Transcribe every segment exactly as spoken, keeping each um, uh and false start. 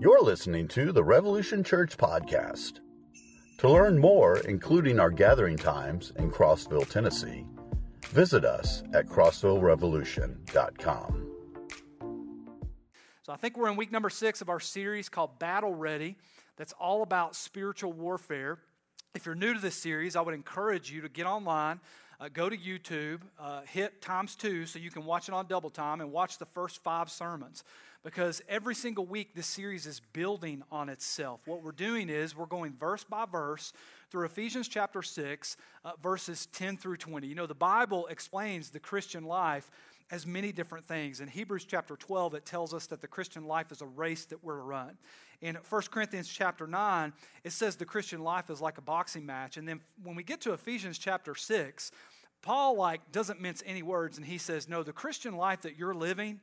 You're listening to the Revolution Church Podcast. To learn more, including our gathering times in Crossville, Tennessee, visit us at crossville revolution dot com. So I think we're in week number six of our series called Battle Ready, that's all about spiritual warfare. If you're new to this series, I would encourage you to get online, uh, go to YouTube, uh, hit times two so you can watch it on double time and watch the first five sermons. Because every single week, this series is building on itself. What we're doing is we're going verse by verse through Ephesians chapter six, uh, verses ten through twenty. You know, the Bible explains the Christian life as many different things. In Hebrews chapter twelve, it tells us that the Christian life is a race that we're to run. In First Corinthians chapter nine, it says the Christian life is like a boxing match. And then when we get to Ephesians chapter six, Paul, like, doesn't mince any words, and he says, no, the Christian life that you're living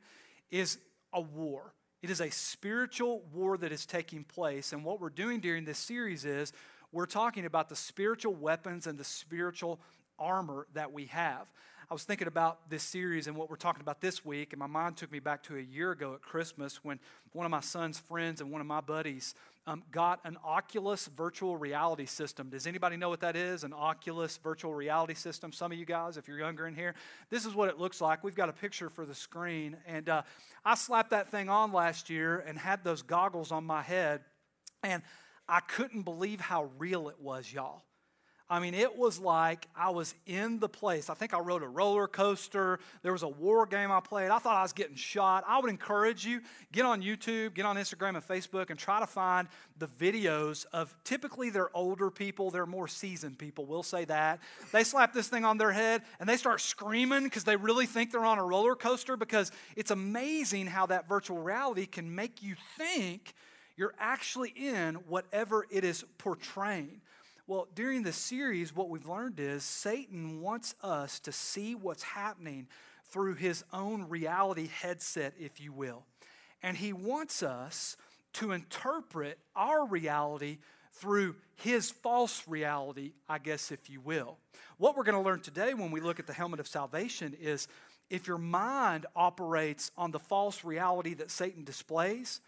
is a war. It is a spiritual war that is taking place. And what we're doing during this series is we're talking about the spiritual weapons and the spiritual armor that we have. I was thinking about this series and what we're talking about this week, and my mind took me back to a year ago at Christmas when one of my son's friends and one of my buddies um, got an Oculus virtual reality system. Does anybody know what that is? An Oculus virtual reality system? Some of you guys, if you're younger in here, this is what it looks like. We've got a picture for the screen, and uh, I slapped that thing on last year and had those goggles on my head, and I couldn't believe how real it was, y'all. I mean, it was like I was in the place. I think I rode a roller coaster. There was a war game I played. I thought I was getting shot. I would encourage you, get on YouTube, get on Instagram and Facebook, and try to find the videos of, typically they're older people. They're more seasoned people. We'll say that. They slap this thing on their head, and they start screaming because they really think they're on a roller coaster, because it's amazing how that virtual reality can make you think you're actually in whatever it is portraying. Well, during this series, what we've learned is Satan wants us to see what's happening through his own reality headset, if you will. And he wants us to interpret our reality through his false reality, I guess, if you will. What we're going to learn today when we look at the helmet of salvation is if your mind operates on the false reality that Satan displays,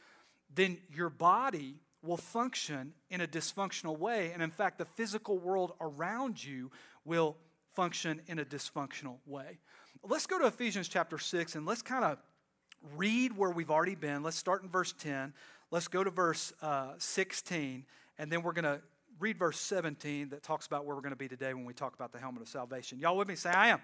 then your body will function in a dysfunctional way. And in fact, the physical world around you will function in a dysfunctional way. Let's go to Ephesians chapter six, and let's kind of read where we've already been. Let's start in verse ten. Let's go to verse uh, sixteen, and then we're going to read verse seventeen that talks about where we're going to be today when we talk about the helmet of salvation. Y'all with me? Say, I am. It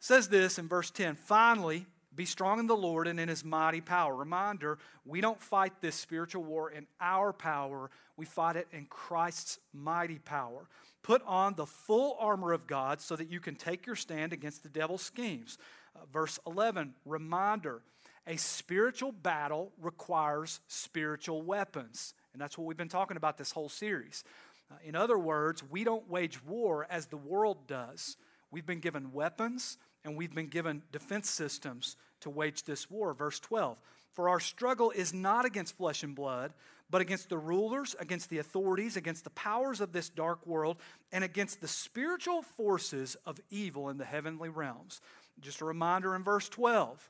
says this in verse ten, finally, be strong in the Lord and in his mighty power. Reminder, we don't fight this spiritual war in our power. We fight it in Christ's mighty power. Put on the full armor of God so that you can take your stand against the devil's schemes. Uh, verse eleven, reminder, a spiritual battle requires spiritual weapons. And that's what we've been talking about this whole series. Uh, in other words, we don't wage war as the world does. We've been given weapons, and we've been given defense systems to wage this war. Verse twelve, for our struggle is not against flesh and blood, but against the rulers, against the authorities, against the powers of this dark world, and against the spiritual forces of evil in the heavenly realms. Just a reminder in verse twelve,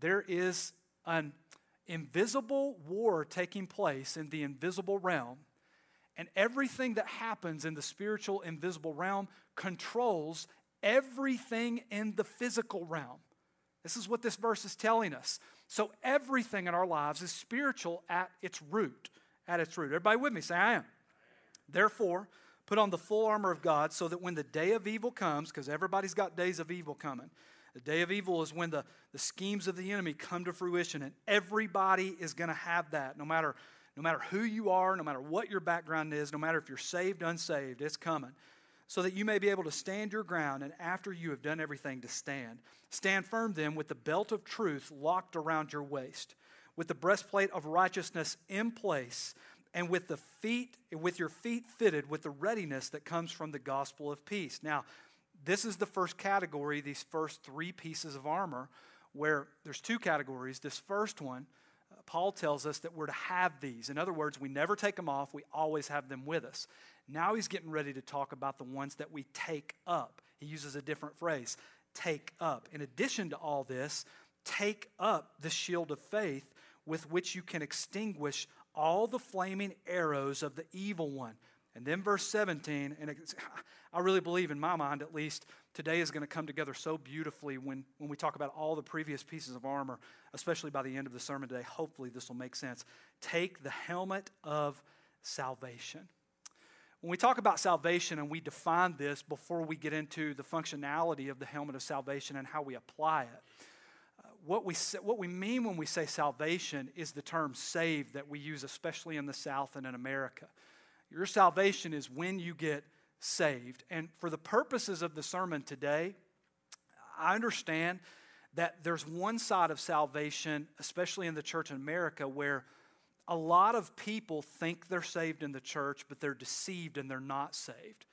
there is an invisible war taking place in the invisible realm, and everything that happens in the spiritual invisible realm controls everything in the physical realm. This is what this verse is telling us. So everything in our lives is spiritual at its root. At its root. Everybody with me? Say, I am. I am. Therefore, put on the full armor of God so that when the day of evil comes, because everybody's got days of evil coming. The day of evil is when the, the schemes of the enemy come to fruition, and everybody is going to have that. No matter, no matter who you are, no matter what your background is, no matter if you're saved, unsaved, it's coming. So that you may be able to stand your ground, and after you have done everything to stand. Stand firm then with the belt of truth locked around your waist, with the breastplate of righteousness in place, and with the feet, with your feet fitted with the readiness that comes from the gospel of peace. Now, this is the first category, these first three pieces of armor, where there's two categories. This first one, Paul tells us that we're to have these. In other words, we never take them off. We always have them with us. Now he's getting ready to talk about the ones that we take up. He uses a different phrase, take up. In addition to all this, take up the shield of faith with which you can extinguish all the flaming arrows of the evil one. And then verse seventeen, and it's, I really believe in my mind at least, today is going to come together so beautifully when, when we talk about all the previous pieces of armor, especially by the end of the sermon today. Hopefully this will make sense. Take the helmet of salvation. When we talk about salvation, and we define this before we get into the functionality of the helmet of salvation and how we apply it, uh, what we what we mean when we say salvation is the term saved that we use, especially in the South and in America. Your salvation is when you get saved. And for the purposes of the sermon today, I understand that there's one side of salvation, especially in the church in America, where a lot of people think they're saved in the church, but they're deceived and they're not saved.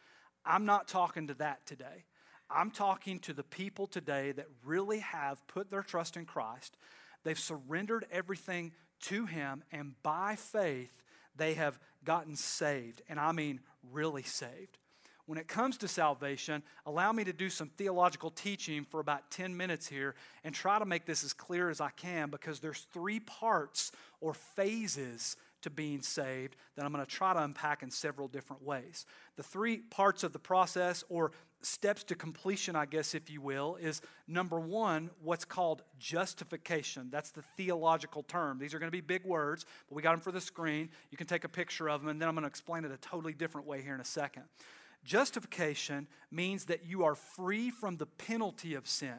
I'm not talking to that today. I'm talking to the people today that really have put their trust in Christ. They've surrendered everything to Him, and by faith, they have gotten saved, and I mean really saved. When it comes to salvation, allow me to do some theological teaching for about ten minutes here and try to make this as clear as I can, because there's three parts or phases to being saved that I'm going to try to unpack in several different ways. The three parts of the process, or steps to completion, I guess, if you will, is number one, what's called justification. That's the theological term. These are going to be big words, but we got them for the screen. You can take a picture of them, and then I'm going to explain it a totally different way here in a second. Justification means that you are free from the penalty of sin.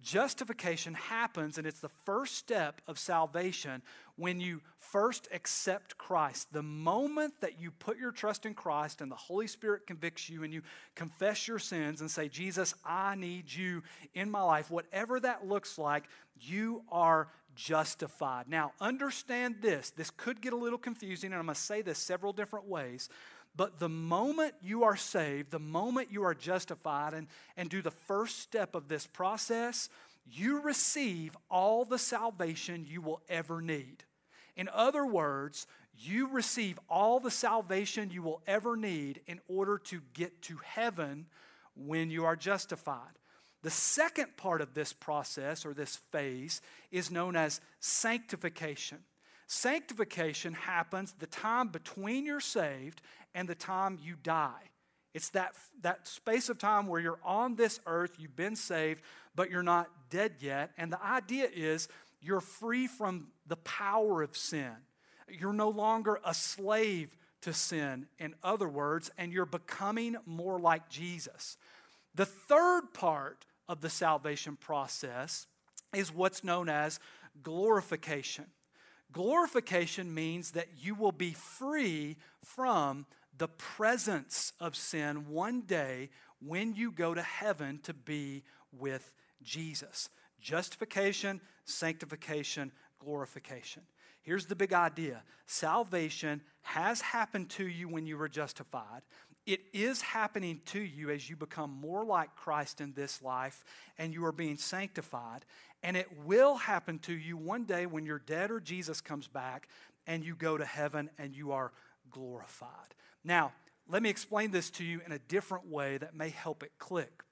Justification happens, and it's the first step of salvation when you first accept Christ. The moment that you put your trust in Christ and the Holy Spirit convicts you and you confess your sins and say, Jesus, I need you in my life, whatever that looks like, you are justified. Now, understand this. This could get a little confusing, and I'm going to say this several different ways. But the moment you are saved, the moment you are justified and, and do the first step of this process, you receive all the salvation you will ever need. In other words, you receive all the salvation you will ever need in order to get to heaven when you are justified. The second part of this process or this phase is known as sanctification. Sanctification happens the time between you're saved and the time you die. It's that, that space of time where you're on this earth, you've been saved, but you're not dead yet. And the idea is you're free from the power of sin. You're no longer a slave to sin, in other words, and you're becoming more like Jesus. The third part of the salvation process is what's known as glorification. Glorification means that you will be free from the presence of sin one day when you go to heaven to be with Jesus. Justification, sanctification, glorification. Here's the big idea. Salvation has happened to you when you were justified. It is happening to you as you become more like Christ in this life and you are being sanctified. And it will happen to you one day when you're dead or Jesus comes back and you go to heaven and you are glorified. Now, let me explain this to you in a different way that may help it click.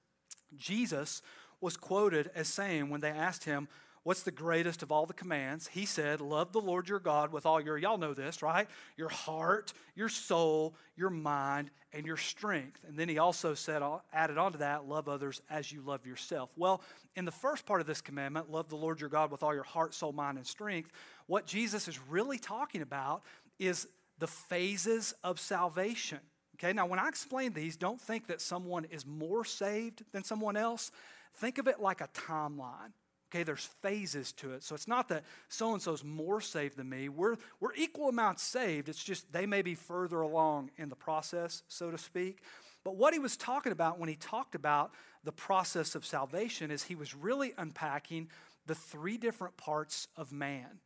Jesus was quoted as saying, when they asked him, what's the greatest of all the commands? He said, love the Lord your God with all your, y'all know this, right? Your heart, your soul, your mind, and your strength. And then he also said, added on to that, love others as you love yourself. Well, in the first part of this commandment, love the Lord your God with all your heart, soul, mind, and strength, what Jesus is really talking about is the phases of salvation. Okay, now when I explain these, don't think that someone is more saved than someone else. Think of it like a timeline. Okay, there's phases to it. So it's not that so-and-so's more saved than me. We're, we're equal amounts saved. It's just they may be further along in the process, so to speak. But what he was talking about when he talked about the process of salvation is he was really unpacking the three different parts of man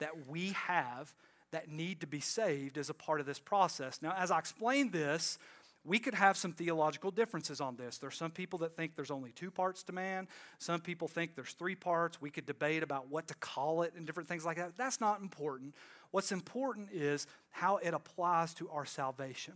that we have that need to be saved as a part of this process. Now, as I explained this, we could have some theological differences on this. There's some people that think there's only two parts to man. Some people think there's three parts. We could debate about what to call it and different things like that. That's not important. What's important is how it applies to our salvation.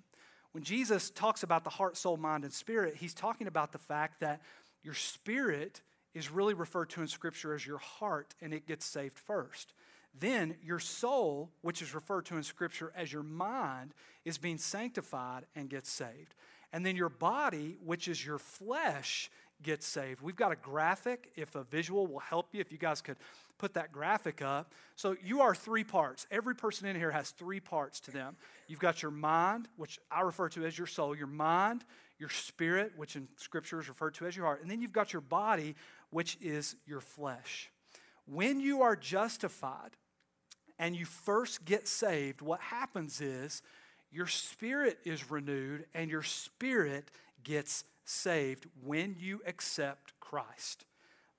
When Jesus talks about the heart, soul, mind, and spirit, he's talking about the fact that your spirit is really referred to in Scripture as your heart, and it gets saved first. Then your soul, which is referred to in Scripture as your mind, is being sanctified and gets saved. And then your body, which is your flesh, gets saved. We've got a graphic, if a visual will help you, if you guys could put that graphic up. So you are three parts. Every person in here has three parts to them. You've got your mind, which I refer to as your soul, your mind, your spirit, which in Scripture is referred to as your heart, and then you've got your body, which is your flesh. When you are justified and you first get saved, what happens is your spirit is renewed and your spirit gets saved when you accept Christ.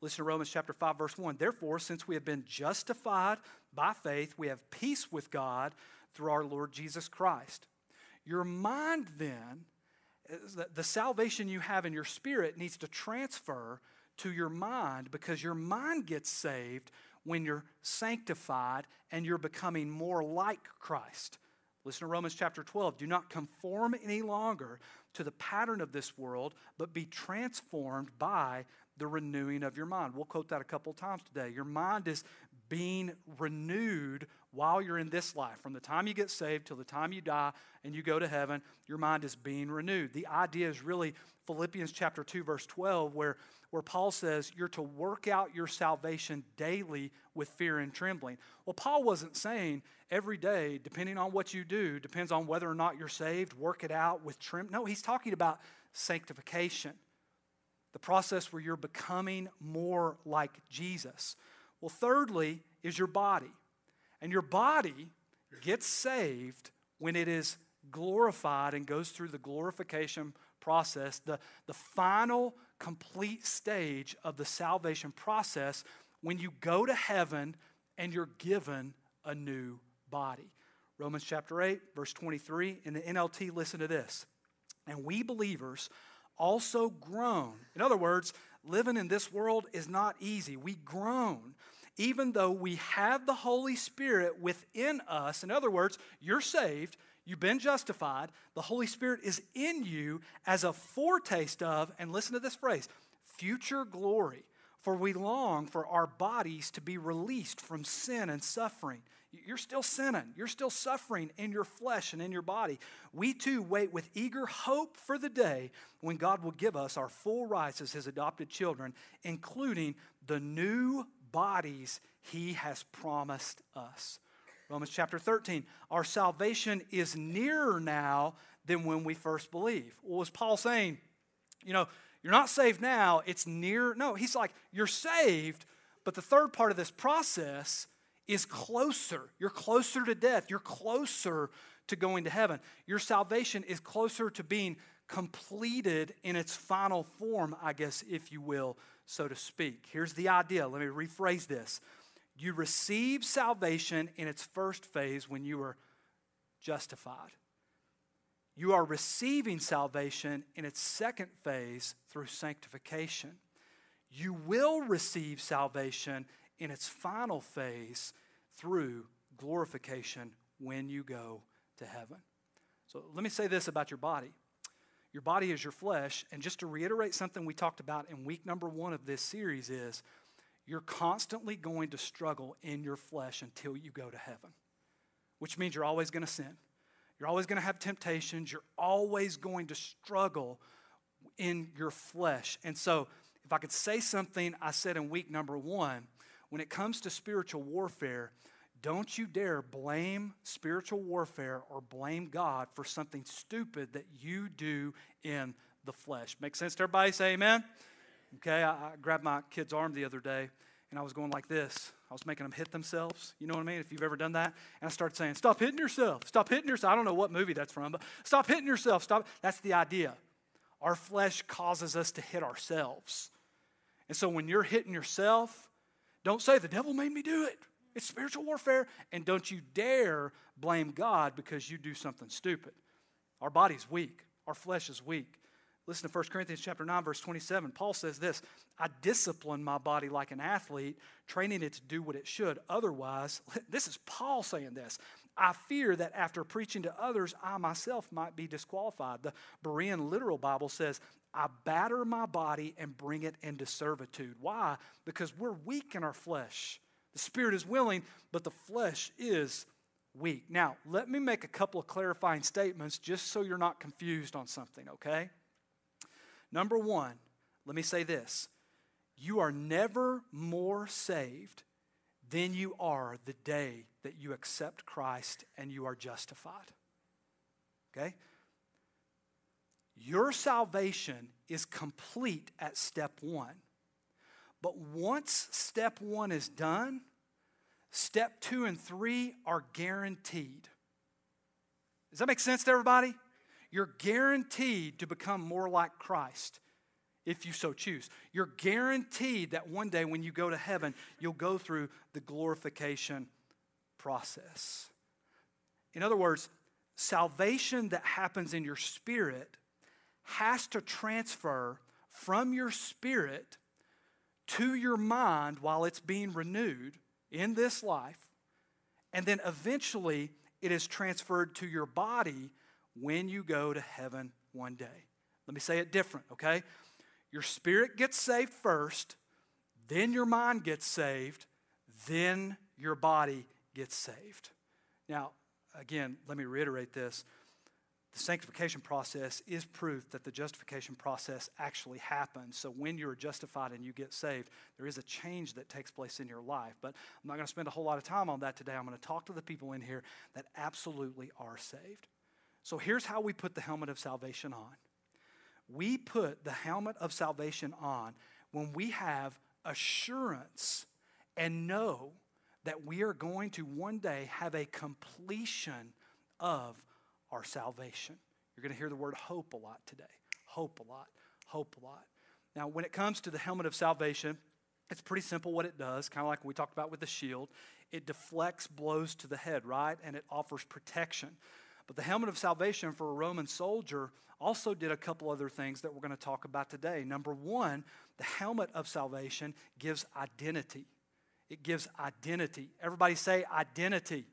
Listen to Romans chapter five, verse one. Therefore, since we have been justified by faith, we have peace with God through our Lord Jesus Christ. Your mind then, the salvation you have in your spirit needs to transfer to your mind, because your mind gets saved when you're sanctified and you're becoming more like Christ. Listen to Romans chapter twelve. Do not conform any longer to the pattern of this world, but be transformed by the renewing of your mind. We'll quote that a couple times today. Your mind is being renewed while you're in this life. From the time you get saved till the time you die and you go to heaven, your mind is being renewed. The idea is really Philippians chapter two, verse twelve, where, where Paul says you're to work out your salvation daily with fear and trembling. Well, Paul wasn't saying every day, depending on what you do, depends on whether or not you're saved, work it out with trembling. No, he's talking about sanctification, the process where you're becoming more like Jesus. Well, thirdly is your body. And your body gets saved when it is glorified and goes through the glorification process, the, the final complete stage of the salvation process when you go to heaven and you're given a new body. Romans chapter eight, verse twenty-three, in the N L T, listen to this. And we believers also groan. In other words, living in this world is not easy. We groan, even though we have the Holy Spirit within us. In other words, you're saved, you've been justified, the Holy Spirit is in you as a foretaste of, and listen to this phrase, future glory. For we long for our bodies to be released from sin and suffering. You're still sinning. You're still suffering in your flesh and in your body. We too wait with eager hope for the day when God will give us our full rights as his adopted children, including the new bodies he has promised us. Romans chapter thirteen, our salvation is nearer now than when we first believe. What was Paul saying? You know, you're not saved now, it's near. No, he's like, you're saved, but the third part of this process is closer. You're closer to death. You're closer to going to heaven. Your salvation is closer to being completed in its final form, I guess, if you will, so to speak. Here's the idea. Let me rephrase this. You receive salvation in its first phase when you are justified. You are receiving salvation in its second phase through sanctification. You will receive salvation in its final phase through glorification when you go to heaven. So let me say this about your body. Your body is your flesh, and just to reiterate something we talked about in week number one of this series is you're constantly going to struggle in your flesh until you go to heaven, which means you're always going to sin. You're always going to have temptations. You're always going to struggle in your flesh. And so if I could say something I said in week number one, when it comes to spiritual warfare, don't you dare blame spiritual warfare or blame God for something stupid that you do in the flesh. Make sense to everybody? Say amen. Okay, I, I grabbed my kid's arm the other day, and I was going like this. I was making them hit themselves. You know what I mean? If you've ever done that. And I started saying, stop hitting yourself. Stop hitting yourself. I don't know what movie that's from, but stop hitting yourself. Stop. That's the idea. Our flesh causes us to hit ourselves. And so when you're hitting yourself, don't say, the devil made me do it. It's spiritual warfare. And don't you dare blame God because you do something stupid. Our body's weak. Our flesh is weak. Listen to First Corinthians chapter nine, verse twenty-seven. Paul says this, I discipline my body like an athlete, training it to do what it should. Otherwise, this is Paul saying this, I fear that after preaching to others, I myself might be disqualified. The Berean Literal Bible says, I batter my body and bring it into servitude. Why? Because we're weak in our flesh. The spirit is willing, but the flesh is weak. Now, let me make a couple of clarifying statements just so you're not confused on something, okay? Number one, let me say this. You are never more saved than you are the day that you accept Christ and you are justified, okay? Your salvation is complete at step one. But once step one is done, step two and three are guaranteed. Does that make sense to everybody? You're guaranteed to become more like Christ if you so choose. You're guaranteed that one day when you go to heaven, you'll go through the glorification process. In other words, salvation that happens in your spirit has to transfer from your spirit to your mind while it's being renewed in this life, and then eventually it is transferred to your body when you go to heaven one day. Let me say it different, okay? Your spirit gets saved first, then your mind gets saved, then your body gets saved. Now, again, let me reiterate this. The sanctification process is proof that the justification process actually happens. So when you're justified and you get saved, there is a change that takes place in your life. But I'm not going to spend a whole lot of time on that today. I'm going to talk to the people in here that absolutely are saved. So here's how we put the helmet of salvation on. We put the helmet of salvation on when we have assurance and know that we are going to one day have a completion of our salvation. You're going to hear the word hope a lot today. Hope a lot. Hope a lot. Now, when it comes to the helmet of salvation, it's pretty simple what it does, kind of like we talked about with the shield. It deflects blows to the head, right? And it offers protection. But the helmet of salvation for a Roman soldier also did a couple other things that we're going to talk about today. Number one, the helmet of salvation gives identity. It gives identity. Everybody say identity.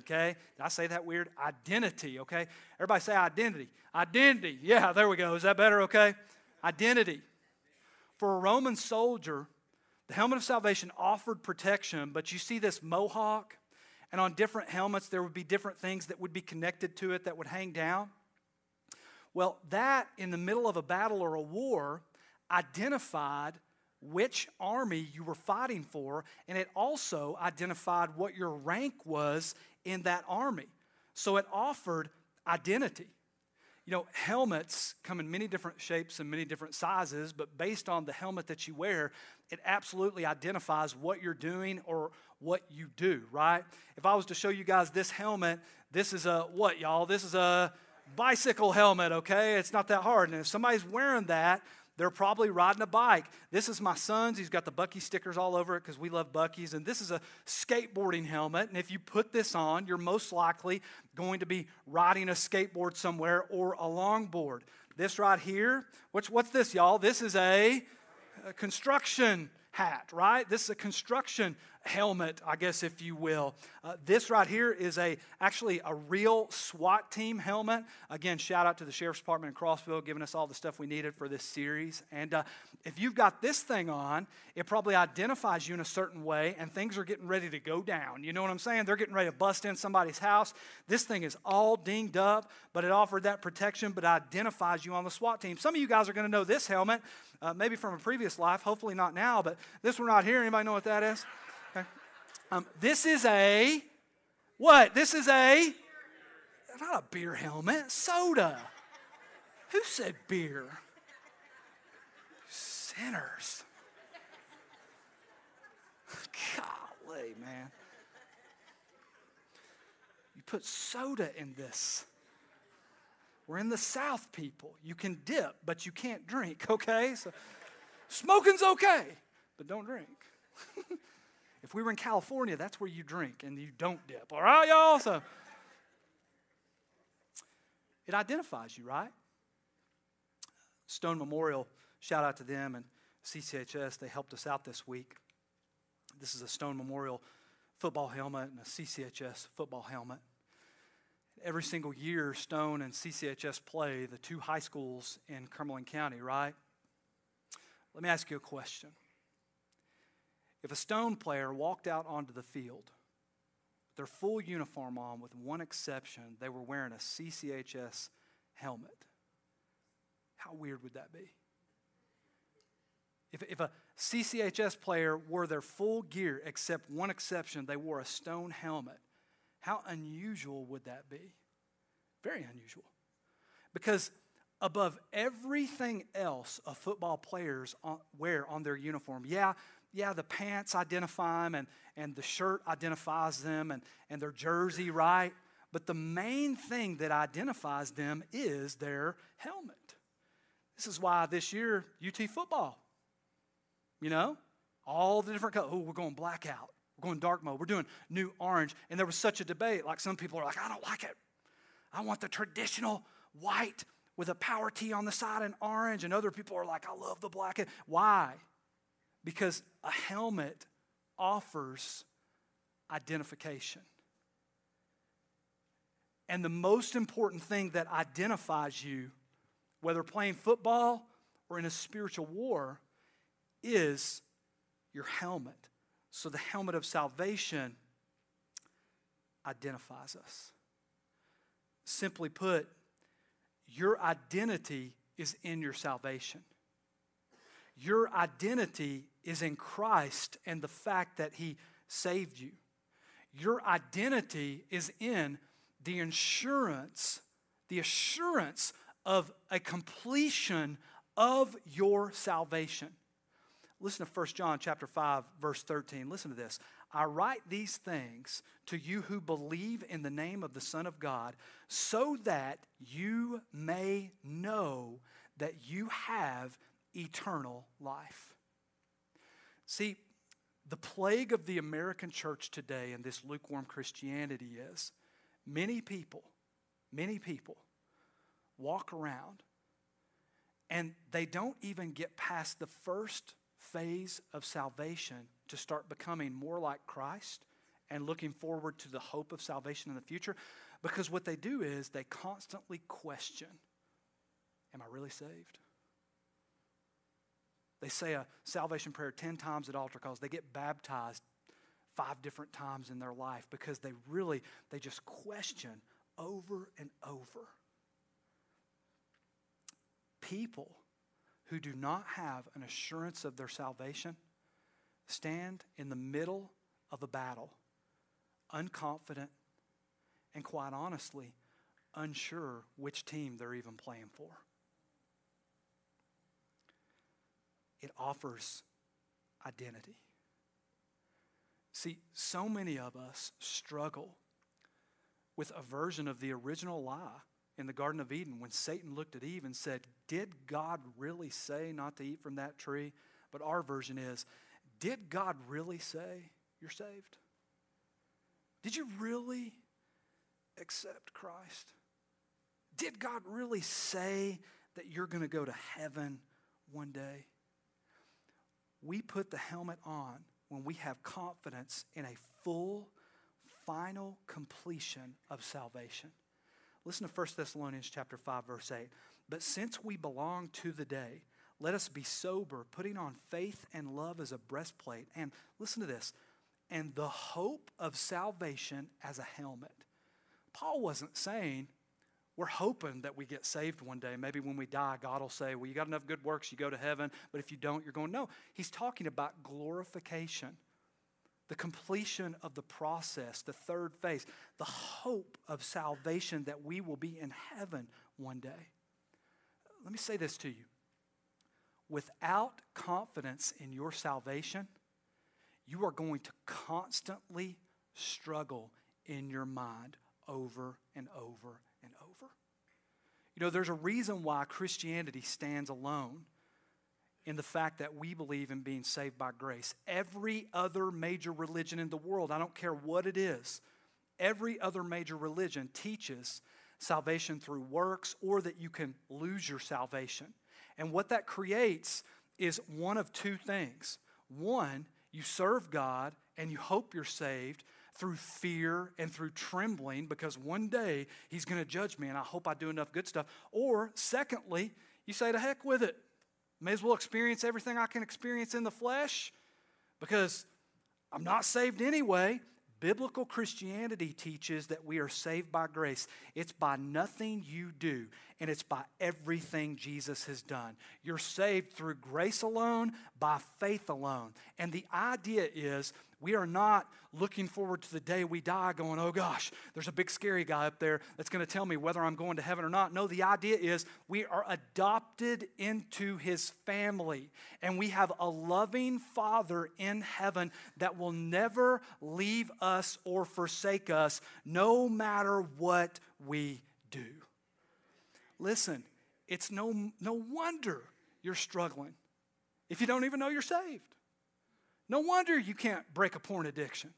Okay, did I say that weird? Identity, okay? Everybody say identity. Identity, yeah, there we go. Is that better, okay? Identity. For a Roman soldier, the helmet of salvation offered protection, but you see this mohawk, and on different helmets there would be different things that would be connected to it that would hang down. Well, that in the middle of a battle or a war identified which army you were fighting for, and it also identified what your rank was in that army. So it offered identity. You know, helmets come in many different shapes and many different sizes, but based on the helmet that you wear, it absolutely identifies what you're doing or what you do, right? If I was to show you guys this helmet, this is a what, y'all? This is a bicycle helmet, okay? It's not that hard. And if somebody's wearing that, they're probably riding a bike. This is my son's. He's got the Bucky stickers all over it because we love Bucky's. And this is a skateboarding helmet. And if you put this on, you're most likely going to be riding a skateboard somewhere or a longboard. This right here, what's, what's this, y'all? This is a, a construction hat, right? This is a construction helmet, I guess, if you will. Uh, this right here is a actually a real SWAT team helmet. Again, shout out to the Sheriff's Department in Crossville, giving us all the stuff we needed for this series. And uh, if you've got this thing on, it probably identifies you in a certain way, and things are getting ready to go down. You know what I'm saying? They're getting ready to bust in somebody's house. This thing is all dinged up, but it offered that protection, but identifies you on the SWAT team. Some of you guys are going to know this helmet, uh, maybe from a previous life, hopefully not now, but this one right here, anybody know what that is? Um, this is a, what? This is a, not a beer helmet, soda. Who said beer? Sinners. Golly, man. You put soda in this. We're in the South, people. You can dip, but you can't drink, okay? So, smoking's okay, but don't drink. If we were in California, that's where you drink and you don't dip. All right, y'all? So it identifies you, right? Stone Memorial, shout out to them, and C C H S, they helped us out this week. This is a Stone Memorial football helmet and a C C H S football helmet. Every single year, Stone and C C H S play the two high schools in Cumberland County, right? Let me ask you a question. If a Stone player walked out onto the field, their full uniform on with one exception, they were wearing a C C H S helmet. How weird would that be? If, if a C C H S player wore their full gear except one exception, they wore a Stone helmet, how unusual would that be? Very unusual. Because above everything else a football players wear on their uniform, yeah, yeah, the pants identify them and, and the shirt identifies them and, and their jersey, right? But the main thing that identifies them is their helmet. This is why this year, U T football, you know, all the different colors. Oh, we're going blackout. We're going dark mode. We're doing new orange. And there was such a debate. Like some people are like, I don't like it. I want the traditional white with a power tee on the side and orange. And other people are like, I love the black. Why? Because a helmet offers identification. And the most important thing that identifies you, whether playing football or in a spiritual war, is your helmet. So the helmet of salvation identifies us. Simply put, your identity is in your salvation. Your identity is in Christ and the fact that he saved you. Your identity is in the insurance, the assurance of a completion of your salvation. Listen to First John chapter five, verse thirteen. Listen to this. I write these things to you who believe in the name of the Son of God, so that you may know that you have eternal life. See, the plague of the American church today and this lukewarm Christianity is many people, many people walk around and they don't even get past the first phase of salvation to start becoming more like Christ and looking forward to the hope of salvation in the future, because what they do is they constantly question, am I really saved? They say a salvation prayer ten times at altar calls. They get baptized five different times in their life because they really, they just question over and over. People who do not have an assurance of their salvation stand in the middle of a battle, unconfident, and quite honestly, unsure which team they're even playing for. It offers identity. See, so many of us struggle with a version of the original lie in the Garden of Eden when Satan looked at Eve and said, did God really say not to eat from that tree? But our version is, did God really say you're saved? Did you really accept Christ? Did God really say that you're going to go to heaven one day? We put the helmet on when we have confidence in a full, final completion of salvation. Listen to First Thessalonians chapter five, verse eight. But since we belong to the day, let us be sober, putting on faith and love as a breastplate. And listen to this, and the hope of salvation as a helmet. Paul wasn't saying, we're hoping that we get saved one day. Maybe when we die, God will say, well, you got enough good works, you go to heaven. But if you don't, you're going, no. He's talking about glorification, the completion of the process, the third phase, the hope of salvation that we will be in heaven one day. Let me say this to you. Without confidence in your salvation, you are going to constantly struggle in your mind over and over and over. You know, there's a reason why Christianity stands alone in the fact that we believe in being saved by grace. Every other major religion in the world, I don't care what it is, every other major religion teaches salvation through works or that you can lose your salvation. And what that creates is one of two things. One, you serve God and you hope you're saved through fear and through trembling because one day he's going to judge me and I hope I do enough good stuff. Or secondly, you say to heck with it. May as well experience everything I can experience in the flesh because I'm not saved anyway. Biblical Christianity teaches that we are saved by grace. It's by nothing you do, and it's by everything Jesus has done. You're saved through grace alone, by faith alone. And the idea is we are not looking forward to the day we die going, oh gosh, there's a big scary guy up there that's going to tell me whether I'm going to heaven or not. No, the idea is we are adopted into his family, and we have a loving Father in heaven that will never leave us. us or forsake us, no matter what we do. Listen, it's no, no wonder you're struggling if you don't even know you're saved. No wonder you can't break a porn addiction.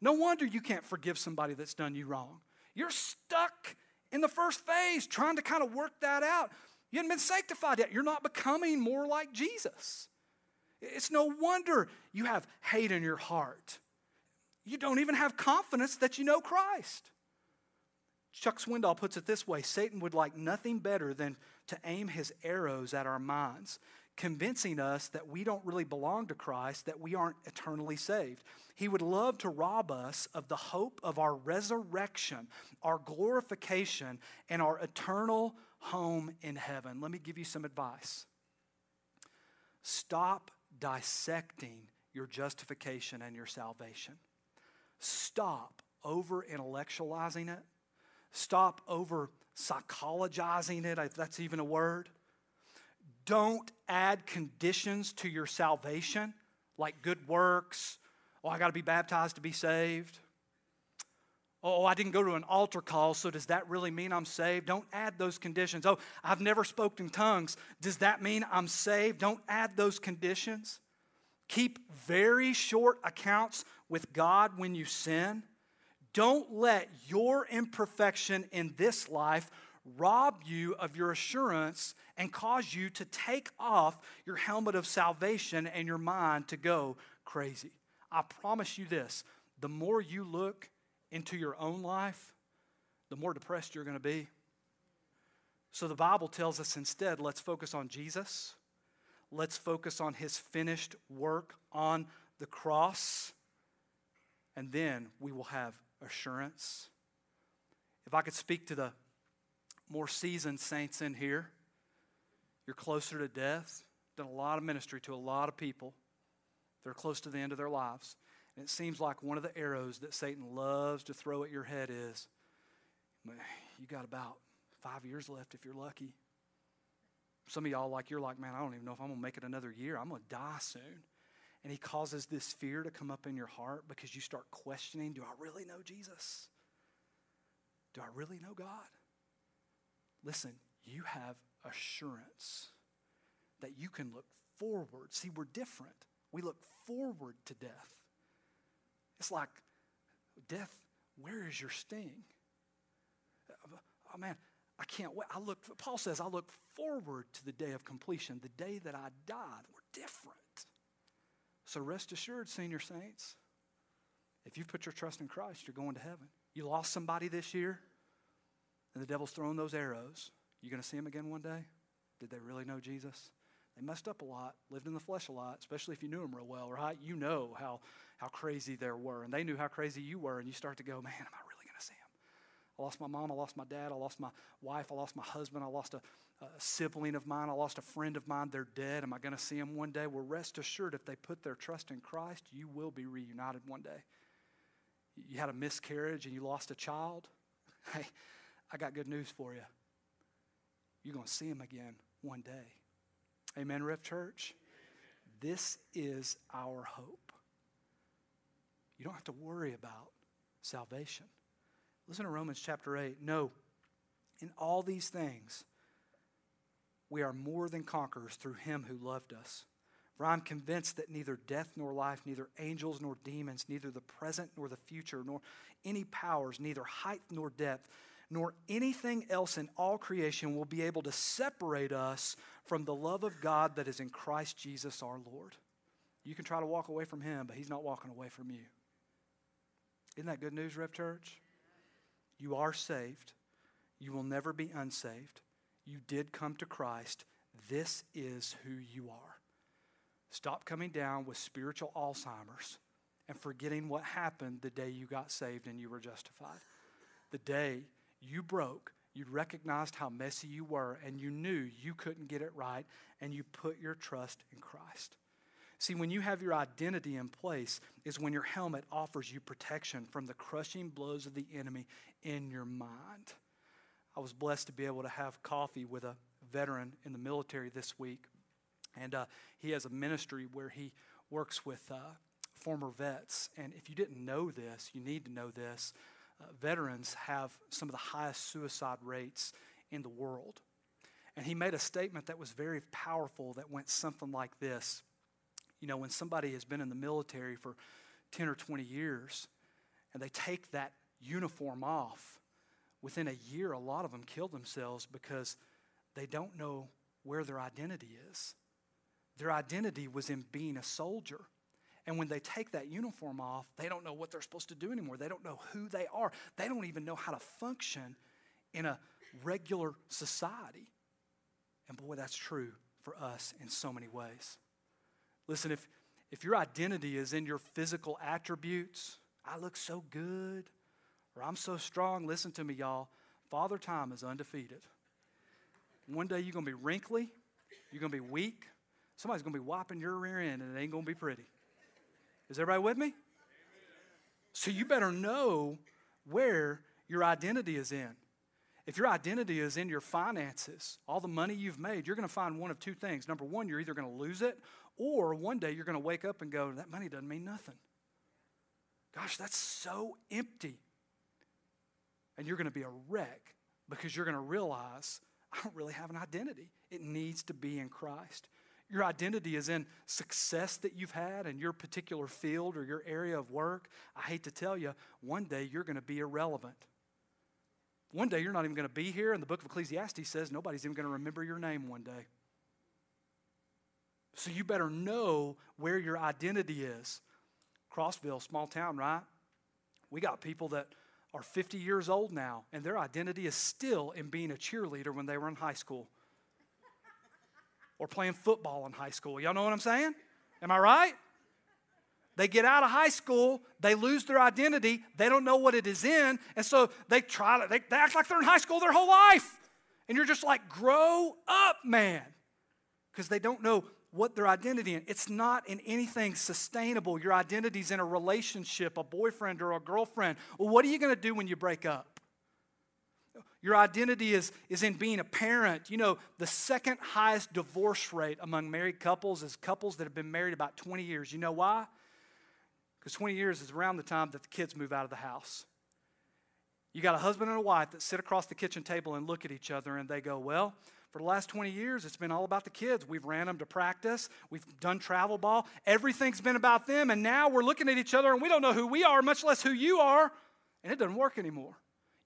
No wonder you can't forgive somebody that's done you wrong. You're stuck in the first phase trying to kind of work that out. You haven't been sanctified yet. You're not becoming more like Jesus. It's no wonder you have hate in your heart. You don't even have confidence that you know Christ. Chuck Swindoll puts it this way: Satan would like nothing better than to aim his arrows at our minds, convincing us that we don't really belong to Christ, that we aren't eternally saved. He would love to rob us of the hope of our resurrection, our glorification, and our eternal home in heaven. Let me give you some advice. Stop dissecting your justification and your salvation. Stop over-intellectualizing it. Stop over-psychologizing it, if that's even a word. Don't add conditions to your salvation, like good works. Oh, I got to be baptized to be saved. Oh, I didn't go to an altar call, so does that really mean I'm saved? Don't add those conditions. Oh, I've never spoken in tongues. Does that mean I'm saved? Don't add those conditions. Keep very short accounts with God when you sin. Don't let your imperfection in this life rob you of your assurance and cause you to take off your helmet of salvation and your mind to go crazy. I promise you this, the more you look into your own life, the more depressed you're going to be. So the Bible tells us instead, let's focus on Jesus. Let's focus on his finished work on the cross, and then we will have assurance. If I could speak to the more seasoned saints in here, you're closer to death, done a lot of ministry to a lot of people. They're close to the end of their lives, and it seems like one of the arrows that Satan loves to throw at your head is, you got about five years left if you're lucky. Some of y'all, like, you're like, man, I don't even know if I'm going to make it another year. I'm going to die soon. And he causes this fear to come up in your heart because you start questioning, do I really know Jesus? Do I really know God? Listen, you have assurance that you can look forward. See, we're different. We look forward to death. It's like, death, where is your sting? Oh, man. I can't wait. I look. Paul says, I look forward to the day of completion, the day that I died. We're different. So rest assured, senior saints, if you put your trust in Christ, you're going to heaven. You lost somebody this year, and the devil's throwing those arrows. You're going to see them again one day? Did they really know Jesus? They messed up a lot, lived in the flesh a lot, especially if you knew them real well, right? You know how, how crazy they were, and they knew how crazy you were, and you start to go, man, am I really? I lost my mom, I lost my dad, I lost my wife, I lost my husband, I lost a, a sibling of mine, I lost a friend of mine, they're dead. Am I going to see them one day? Well, rest assured, if they put their trust in Christ, you will be reunited one day. You had a miscarriage and you lost a child. Hey, I got good news for you. You're going to see them again one day. Amen, Rev Church? This is our hope. You don't have to worry about salvation. Listen to Romans chapter eight. No, in all these things, we are more than conquerors through him who loved us. For I'm convinced that neither death nor life, neither angels nor demons, neither the present nor the future, nor any powers, neither height nor depth, nor anything else in all creation will be able to separate us from the love of God that is in Christ Jesus our Lord. You can try to walk away from him, but he's not walking away from you. Isn't that good news, Rev Church? You are saved. You will never be unsaved. You did come to Christ. This is who you are. Stop coming down with spiritual Alzheimer's and forgetting what happened the day you got saved and you were justified. The day you broke, you recognized how messy you were, and you knew you couldn't get it right, and you put your trust in Christ. See, when you have your identity in place is when your helmet offers you protection from the crushing blows of the enemy in your mind. I was blessed to be able to have coffee with a veteran in the military this week, and uh, he has a ministry where he works with uh, former vets. And if you didn't know this, you need to know this. Uh, veterans have some of the highest suicide rates in the world. And he made a statement that was very powerful that went something like this. You know, when somebody has been in the military for ten or twenty years and they take that uniform off, within a year, a lot of them kill themselves because they don't know where their identity is. Their identity was in being a soldier. And when they take that uniform off, they don't know what they're supposed to do anymore. They don't know who they are. They don't even know how to function in a regular society. And boy, that's true for us in so many ways. Listen, if, if your identity is in your physical attributes, I look so good, or I'm so strong, listen to me, y'all, Father Time is undefeated. One day you're going to be wrinkly, you're going to be weak, somebody's going to be whopping your rear end, and it ain't going to be pretty. Is everybody with me? So you better know where your identity is in. If your identity is in your finances, all the money you've made, you're going to find one of two things. Number one, you're either going to lose it, or one day you're going to wake up and go, that money doesn't mean nothing. Gosh, that's so empty. And you're going to be a wreck because you're going to realize, I don't really have an identity. It needs to be in Christ. Your identity is in success that you've had in your particular field or your area of work. I hate to tell you, one day you're going to be irrelevant. One day you're not even going to be here. And the book of Ecclesiastes says nobody's even going to remember your name one day. So you better know where your identity is. Crossville, small town, right? We got people that are fifty years old now, and their identity is still in being a cheerleader when they were in high school or playing football in high school. Y'all know what I'm saying? Am I right? They get out of high school, they lose their identity, they don't know what it is in, and so they try to, they, they act like they're in high school their whole life. And you're just like, grow up, man, because they don't know what their identity in. It's not in anything sustainable. Your identity's in a relationship, a boyfriend or a girlfriend. Well, what are you going to do when you break up? Your identity is, is in being a parent. You know, the second highest divorce rate among married couples is couples that have been married about twenty years. You know why? Because twenty years is around the time that the kids move out of the house. You got a husband and a wife that sit across the kitchen table and look at each other and they go, well, for the last twenty years, it's been all about the kids. We've ran them to practice. We've done travel ball. Everything's been about them, and now we're looking at each other, and we don't know who we are, much less who you are, and it doesn't work anymore.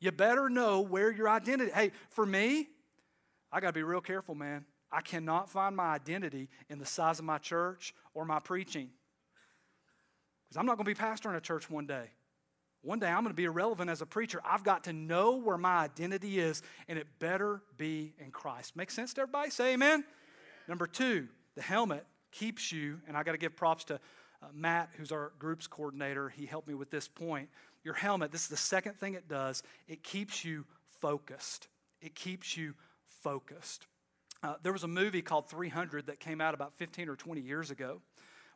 You better know where your identity is. Hey, for me, I got to be real careful, man. I cannot find my identity in the size of my church or my preaching because I'm not going to be pastoring a church one day. One day I'm going to be irrelevant as a preacher. I've got to know where my identity is, and it better be in Christ. Make sense to everybody? Say amen. Amen. Number two, the helmet keeps you, and I got to give props to uh, Matt, who's our groups coordinator. He helped me with this point. Your helmet, this is the second thing it does. It keeps you focused. It keeps you focused. Uh, there was a movie called three hundred that came out about fifteen or twenty years ago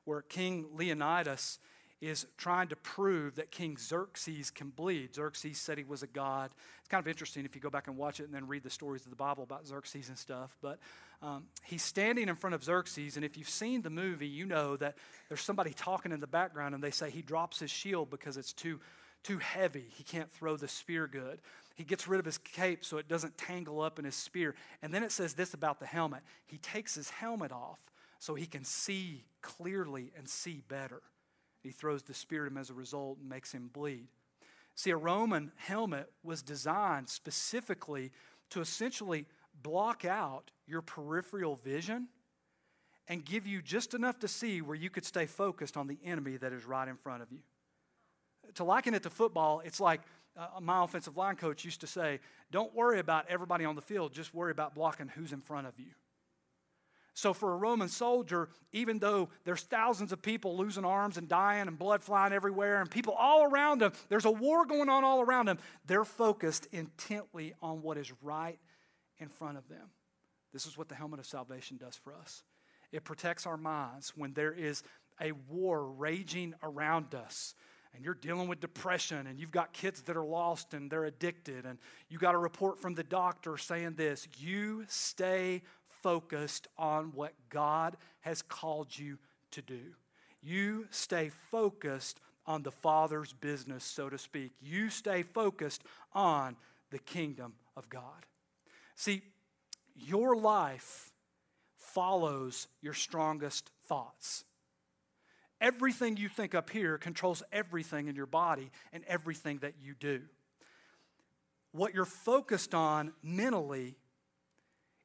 where King Leonidas is trying to prove that King Xerxes can bleed. Xerxes said he was a god. It's kind of interesting if you go back and watch it and then read the stories of the Bible about Xerxes and stuff. But um, he's standing in front of Xerxes, and if you've seen the movie, you know that there's somebody talking in the background, and they say he drops his shield because it's too, too heavy. He can't throw the spear good. He gets rid of his cape so it doesn't tangle up in his spear. And then it says this about the helmet. He takes his helmet off so he can see clearly and see better. He throws the spear at him as a result and makes him bleed. See, a Roman helmet was designed specifically to essentially block out your peripheral vision and give you just enough to see where you could stay focused on the enemy that is right in front of you. To liken it to football, it's like uh, my offensive line coach used to say, don't worry about everybody on the field, just worry about blocking who's in front of you. So for a Roman soldier, even though there's thousands of people losing arms and dying and blood flying everywhere and people all around them, there's a war going on all around them, they're focused intently on what is right in front of them. This is what the helmet of salvation does for us. It protects our minds when there is a war raging around us, and you're dealing with depression, and you've got kids that are lost and they're addicted, and you got a report from the doctor saying this. You stay focused on what God has called you to do. You stay focused on the Father's business, so to speak. You stay focused on the kingdom of God. See, your life follows your strongest thoughts. Everything you think up here controls everything in your body and everything that you do. What you're focused on mentally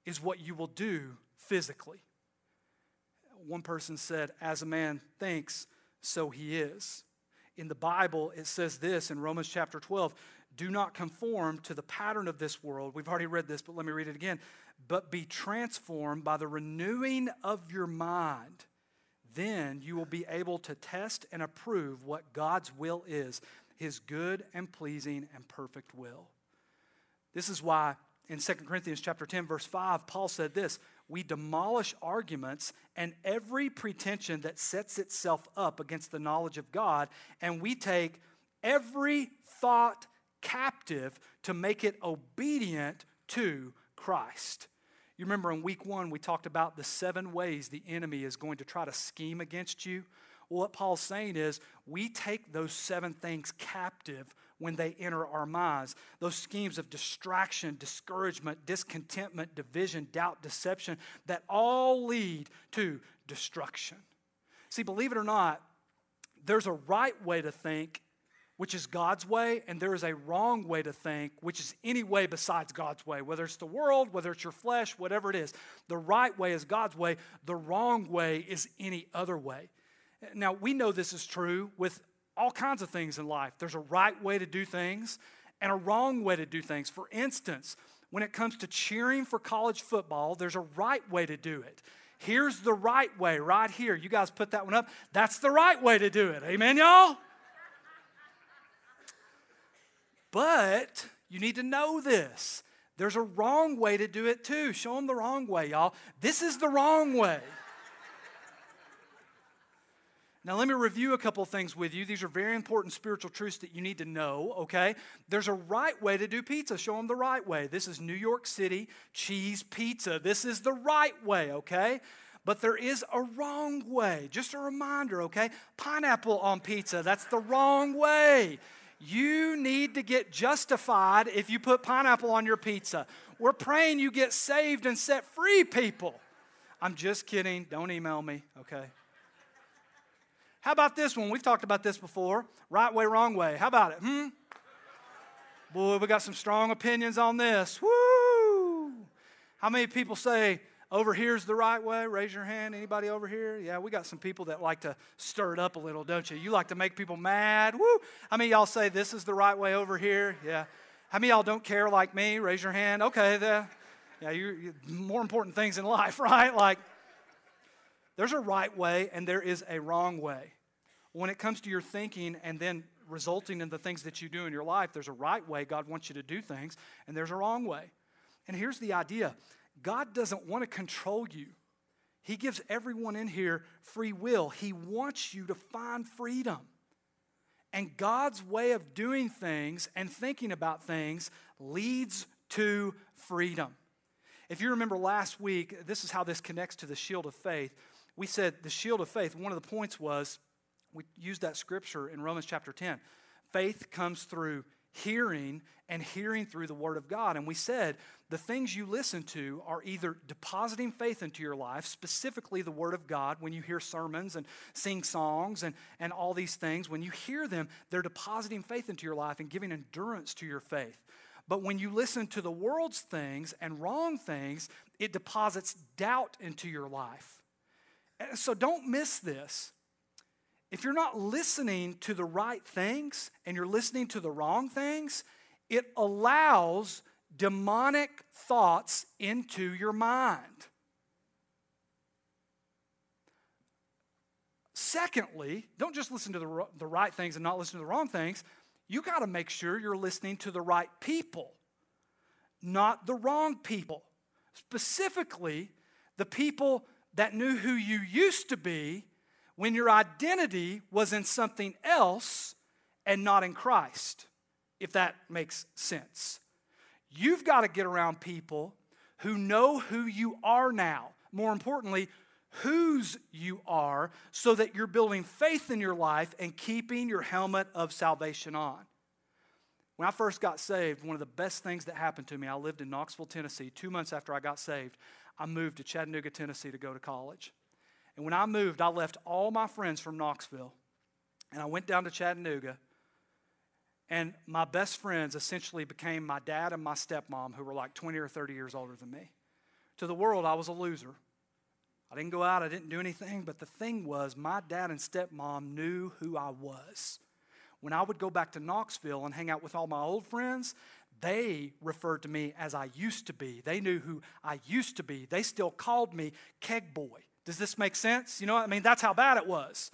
is what you will do physically. One person said, as a man thinks, so he is. In the Bible, it says this in Romans chapter twelve, do not conform to the pattern of this world. We've already read this, but let me read it again. But be transformed by the renewing of your mind. Then you will be able to test and approve what God's will is, his good and pleasing and perfect will. This is why in Second Corinthians chapter ten, verse five, Paul said this, we demolish arguments and every pretension that sets itself up against the knowledge of God, and we take every thought captive to make it obedient to Christ. You remember in week one, we talked about the seven ways the enemy is going to try to scheme against you. Well, what Paul's saying is we take those seven things captive when they enter our minds. Those schemes of distraction, discouragement, discontentment, division, doubt, deception that all lead to destruction. See, believe it or not, there's a right way to think, which is God's way, and there is a wrong way to think, which is any way besides God's way, whether it's the world, whether it's your flesh, whatever it is. The right way is God's way. The wrong way is any other way. Now, we know this is true with all kinds of things in life. There's a right way to do things and a wrong way to do things. For instance, when it comes to cheering for college football, there's a right way to do it. Here's the right way right here. You guys put that one up. That's the right way to do it. Amen, y'all? But you need to know this. There's a wrong way to do it too. Show them the wrong way, y'all. This is the wrong way. Now, let me review a couple things with you. These are very important spiritual truths that you need to know, okay? There's a right way to do pizza. Show them the right way. This is New York City cheese pizza. This is the right way, okay? But there is a wrong way. Just a reminder, okay? Pineapple on pizza. That's the wrong way. You need to get justified if you put pineapple on your pizza. We're praying you get saved and set free, people. I'm just kidding. Don't email me, okay? How about this one? We've talked about this before. Right way, wrong way. How about it? Hmm? Boy, we got some strong opinions on this. Woo! How many people say, over here's the right way? Raise your hand. Anybody over here? Yeah, we got some people that like to stir it up a little, don't you? You like to make people mad. Woo! How many of y'all say this is the right way over here? Yeah. How many of y'all don't care like me? Raise your hand. Okay. The, yeah, you're, you're more important things in life, right? Like, there's a right way and there is a wrong way. When it comes to your thinking and then resulting in the things that you do in your life, there's a right way God wants you to do things, and there's a wrong way. And here's the idea. God doesn't want to control you. He gives everyone in here free will. He wants you to find freedom. And God's way of doing things and thinking about things leads to freedom. If you remember last week, this is how this connects to the shield of faith. We said the shield of faith, one of the points was, we used that scripture in Romans chapter ten. Faith comes through hearing, and hearing through the Word of God. And we said the things you listen to are either depositing faith into your life, specifically the Word of God, when you hear sermons and sing songs and, and all these things. When you hear them, they're depositing faith into your life and giving endurance to your faith. But when you listen to the world's things and wrong things, it deposits doubt into your life. And so don't miss this. If you're not listening to the right things and you're listening to the wrong things, it allows demonic thoughts into your mind. Secondly, don't just listen to the, the right things and not listen to the wrong things. You got to make sure you're listening to the right people, not the wrong people. Specifically, the people that knew who you used to be when your identity was in something else and not in Christ, if that makes sense. You've got to get around people who know who you are now. More importantly, whose you are, so that you're building faith in your life and keeping your helmet of salvation on. When I first got saved, one of the best things that happened to me, I lived in Knoxville, Tennessee. Two months after I got saved, I moved to Chattanooga, Tennessee to go to college. And when I moved, I left all my friends from Knoxville, and I went down to Chattanooga, and my best friends essentially became my dad and my stepmom, who were like twenty or thirty years older than me. To the world, I was a loser. I didn't go out, I didn't do anything, but the thing was, my dad and stepmom knew who I was. When I would go back to Knoxville and hang out with all my old friends, they referred to me as I used to be. They knew who I used to be. They still called me Keg Boy. Does this make sense? You know what I mean? That's how bad it was.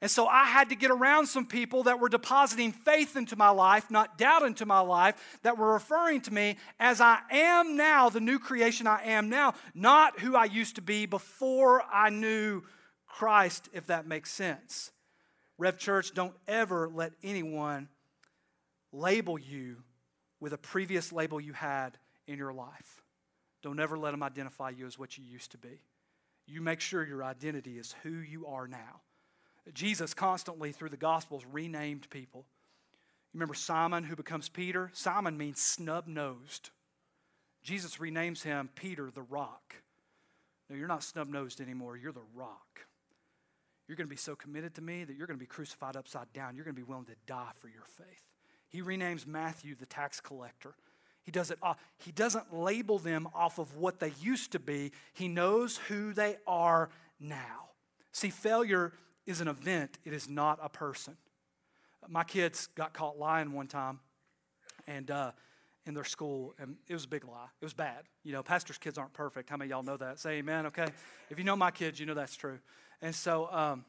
And so I had to get around some people that were depositing faith into my life, not doubt into my life, that were referring to me as I am now, the new creation I am now, not who I used to be before I knew Christ, if that makes sense. Rev Church, don't ever let anyone label you with a previous label you had in your life. Don't ever let them identify you as what you used to be. You make sure your identity is who you are now. Jesus constantly, through the Gospels, renamed people. You remember Simon, who becomes Peter? Simon means snub-nosed. Jesus renames him Peter the Rock. No, you're not snub-nosed anymore. You're the Rock. You're going to be so committed to me that you're going to be crucified upside down. You're going to be willing to die for your faith. He renames Matthew the tax collector. He does it, he doesn't label them off of what they used to be. He knows who they are now. See, failure is an event. It is not a person. My kids got caught lying one time, and uh, in their school, and it was a big lie. It was bad. You know, pastors' kids aren't perfect. How many of y'all know that? Say amen, okay? If you know my kids, you know that's true. And so um,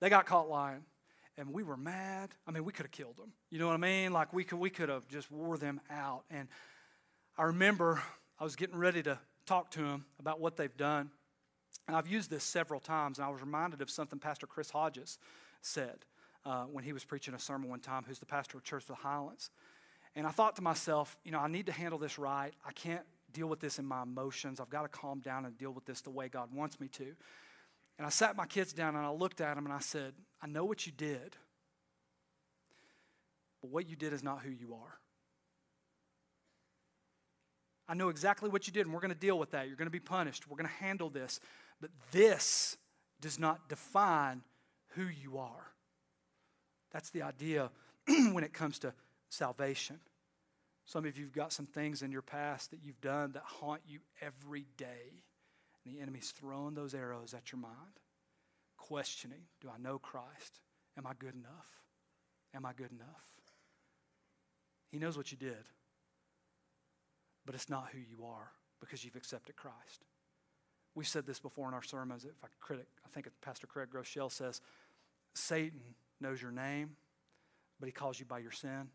they got caught lying, and we were mad. I mean, we could have killed them. You know what I mean? Like we could, we could have just wore them out. And I remember I was getting ready to talk to them about what they've done. And I've used this several times, and I was reminded of something Pastor Chris Hodges said uh, when he was preaching a sermon one time, who's the pastor of Church of the Highlands. And I thought to myself, you know, I need to handle this right. I can't deal with this in my emotions. I've got to calm down and deal with this the way God wants me to. And I sat my kids down, and I looked at them, and I said, I know what you did, but what you did is not who you are. I know exactly what you did, and we're going to deal with that. You're going to be punished. We're going to handle this. But this does not define who you are. That's the idea when it comes to salvation. Some of you have got some things in your past that you've done that haunt you every day. And the enemy's throwing those arrows at your mind, questioning, do I know Christ? Am I good enough? Am I good enough? He knows what you did, but it's not who you are because you've accepted Christ. We've said this before in our sermons. If I critic, I think Pastor Craig Groeschel says, Satan knows your name, but he calls you by your sin.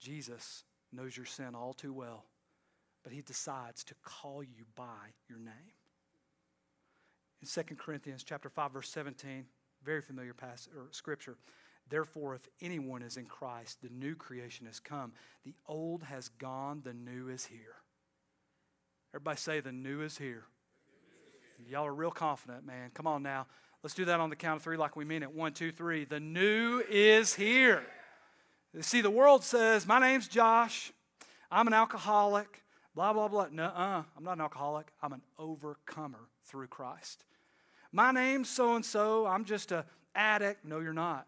Jesus knows your sin all too well, but he decides to call you by your name. In Second Corinthians chapter five, verse seventeen, very familiar passage or scripture. Therefore, if anyone is in Christ, the new creation has come. The old has gone, the new is here. Everybody say, the new is here. The new is here. Y'all are real confident, man. Come on now. Let's do that on the count of three like we mean it. One, two, three. The new is here. See, the world says, my name's Josh. I'm an alcoholic. Blah, blah, blah. Nuh-uh. I'm not an alcoholic. I'm an overcomer through Christ. My name's so-and-so. I'm just an addict. No, you're not.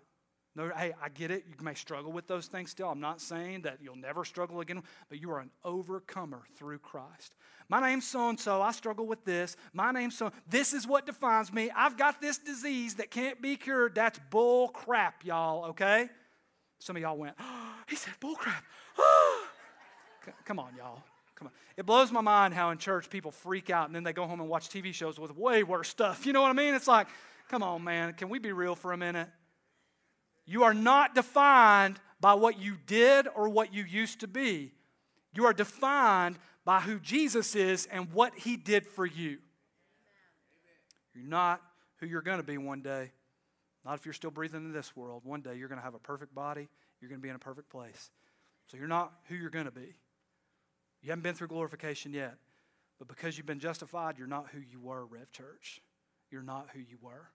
No, hey, I get it. You may struggle with those things still. I'm not saying that you'll never struggle again, but you are an overcomer through Christ. My name's so-and-so. I struggle with this. My name's so This is what defines me. I've got this disease that can't be cured. That's bull crap, y'all, okay? Some of y'all went, oh, he said bull crap. Oh. Come on, y'all. Come on. It blows my mind how in church people freak out, and then they go home and watch T V shows with way worse stuff. You know what I mean? It's like, Come on, man. Can we be real for a minute? You are not defined by what you did or what you used to be. You are defined by who Jesus is and what he did for you. You're not who you're going to be one day. Not if you're still breathing in this world. One day you're going to have a perfect body. You're going to be in a perfect place. So you're not who you're going to be. You haven't been through glorification yet. But because you've been justified, you're not who you were, Rev Church. You're not who you were.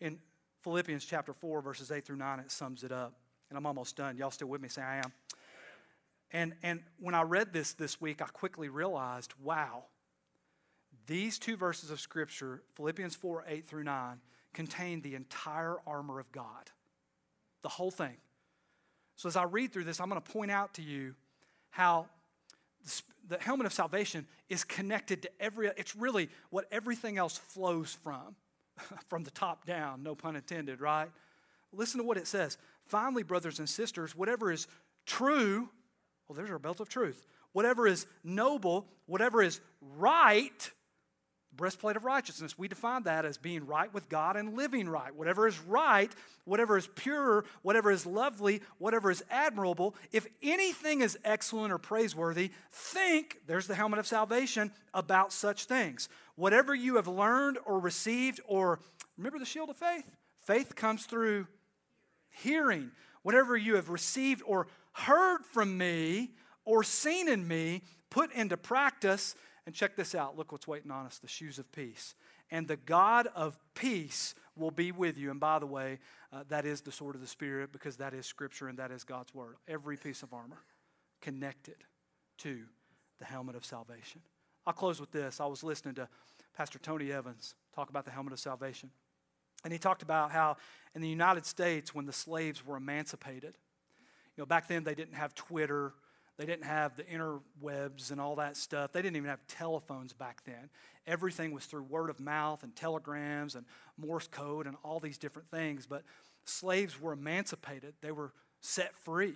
In Philippians chapter four, verses eight through nine, it sums it up. And I'm almost done. Y'all still with me? Say, I am. And, and when I read this this week, I quickly realized, wow, these two verses of Scripture, Philippians four, eight through nine, contain the entire armor of God, the whole thing. So as I read through this, I'm going to point out to you how the helmet of salvation is connected to every, it's really what everything else flows from, from the top down, no pun intended, right? Listen to what it says. Finally, brothers and sisters, whatever is true, well, there's our belt of truth. Whatever is noble, whatever is right, breastplate of righteousness. We define that as being right with God and living right. Whatever is right, whatever is pure, whatever is lovely, whatever is admirable, if anything is excellent or praiseworthy, think, there's the helmet of salvation, about such things. Whatever you have learned or received or, remember the shield of faith? Faith comes through hearing. Whatever you have received or heard from me or seen in me, put into practice. And check this out. Look what's waiting on us, the shoes of peace. And the God of peace will be with you. And by the way, uh, that is the sword of the Spirit, because that is Scripture and that is God's Word. Every piece of armor connected to the helmet of salvation. I'll close with this. I was listening to Pastor Tony Evans talk about the helmet of salvation. And he talked about how in the United States, when the slaves were emancipated, you know, back then they didn't have Twitter. They didn't have the interwebs and all that stuff. They didn't even have telephones back then. Everything was through word of mouth and telegrams and Morse code and all these different things. But slaves were emancipated. They were set free.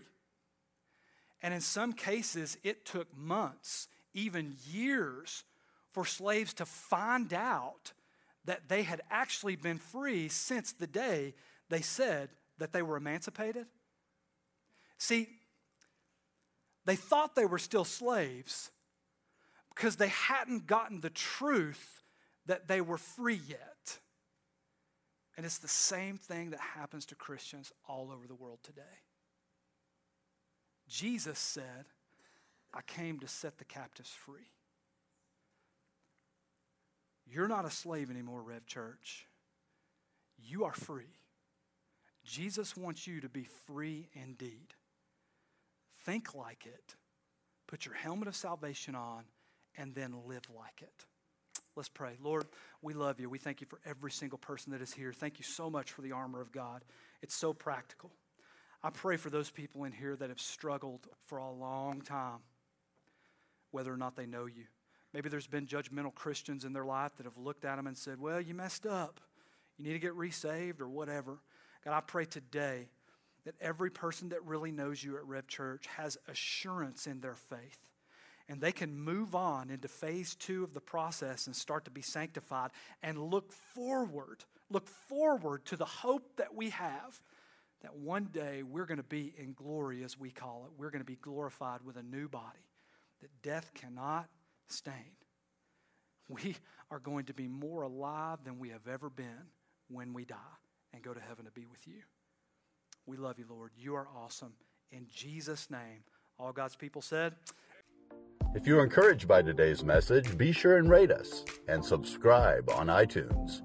And in some cases, it took months, even years, for slaves to find out that they had actually been free since the day they said that they were emancipated. See, they thought they were still slaves because they hadn't gotten the truth that they were free yet. And it's the same thing that happens to Christians all over the world today. Jesus said, I came to set the captives free. You're not a slave anymore, Rev Church. You are free. Jesus wants you to be free indeed. Think like it, put your helmet of salvation on, and then live like it. Let's pray. Lord, we love you. We thank you for every single person that is here. Thank you so much for the armor of God. It's so practical. I pray for those people in here that have struggled for a long time, whether or not they know you. Maybe there's been judgmental Christians in their life that have looked at them and said, well, you messed up. You need to get resaved or whatever. God, I pray today that every person that really knows you at Rev Church has assurance in their faith. And they can move on into phase two of the process and start to be sanctified and look forward, look forward to the hope that we have that one day we're going to be in glory, as we call it. We're going to be glorified with a new body that death cannot stain. We are going to be more alive than we have ever been when we die and go to heaven to be with you. We love you, Lord. You are awesome. In Jesus' name, all God's people said. If you're encouraged by today's message, be sure and rate us and subscribe on iTunes.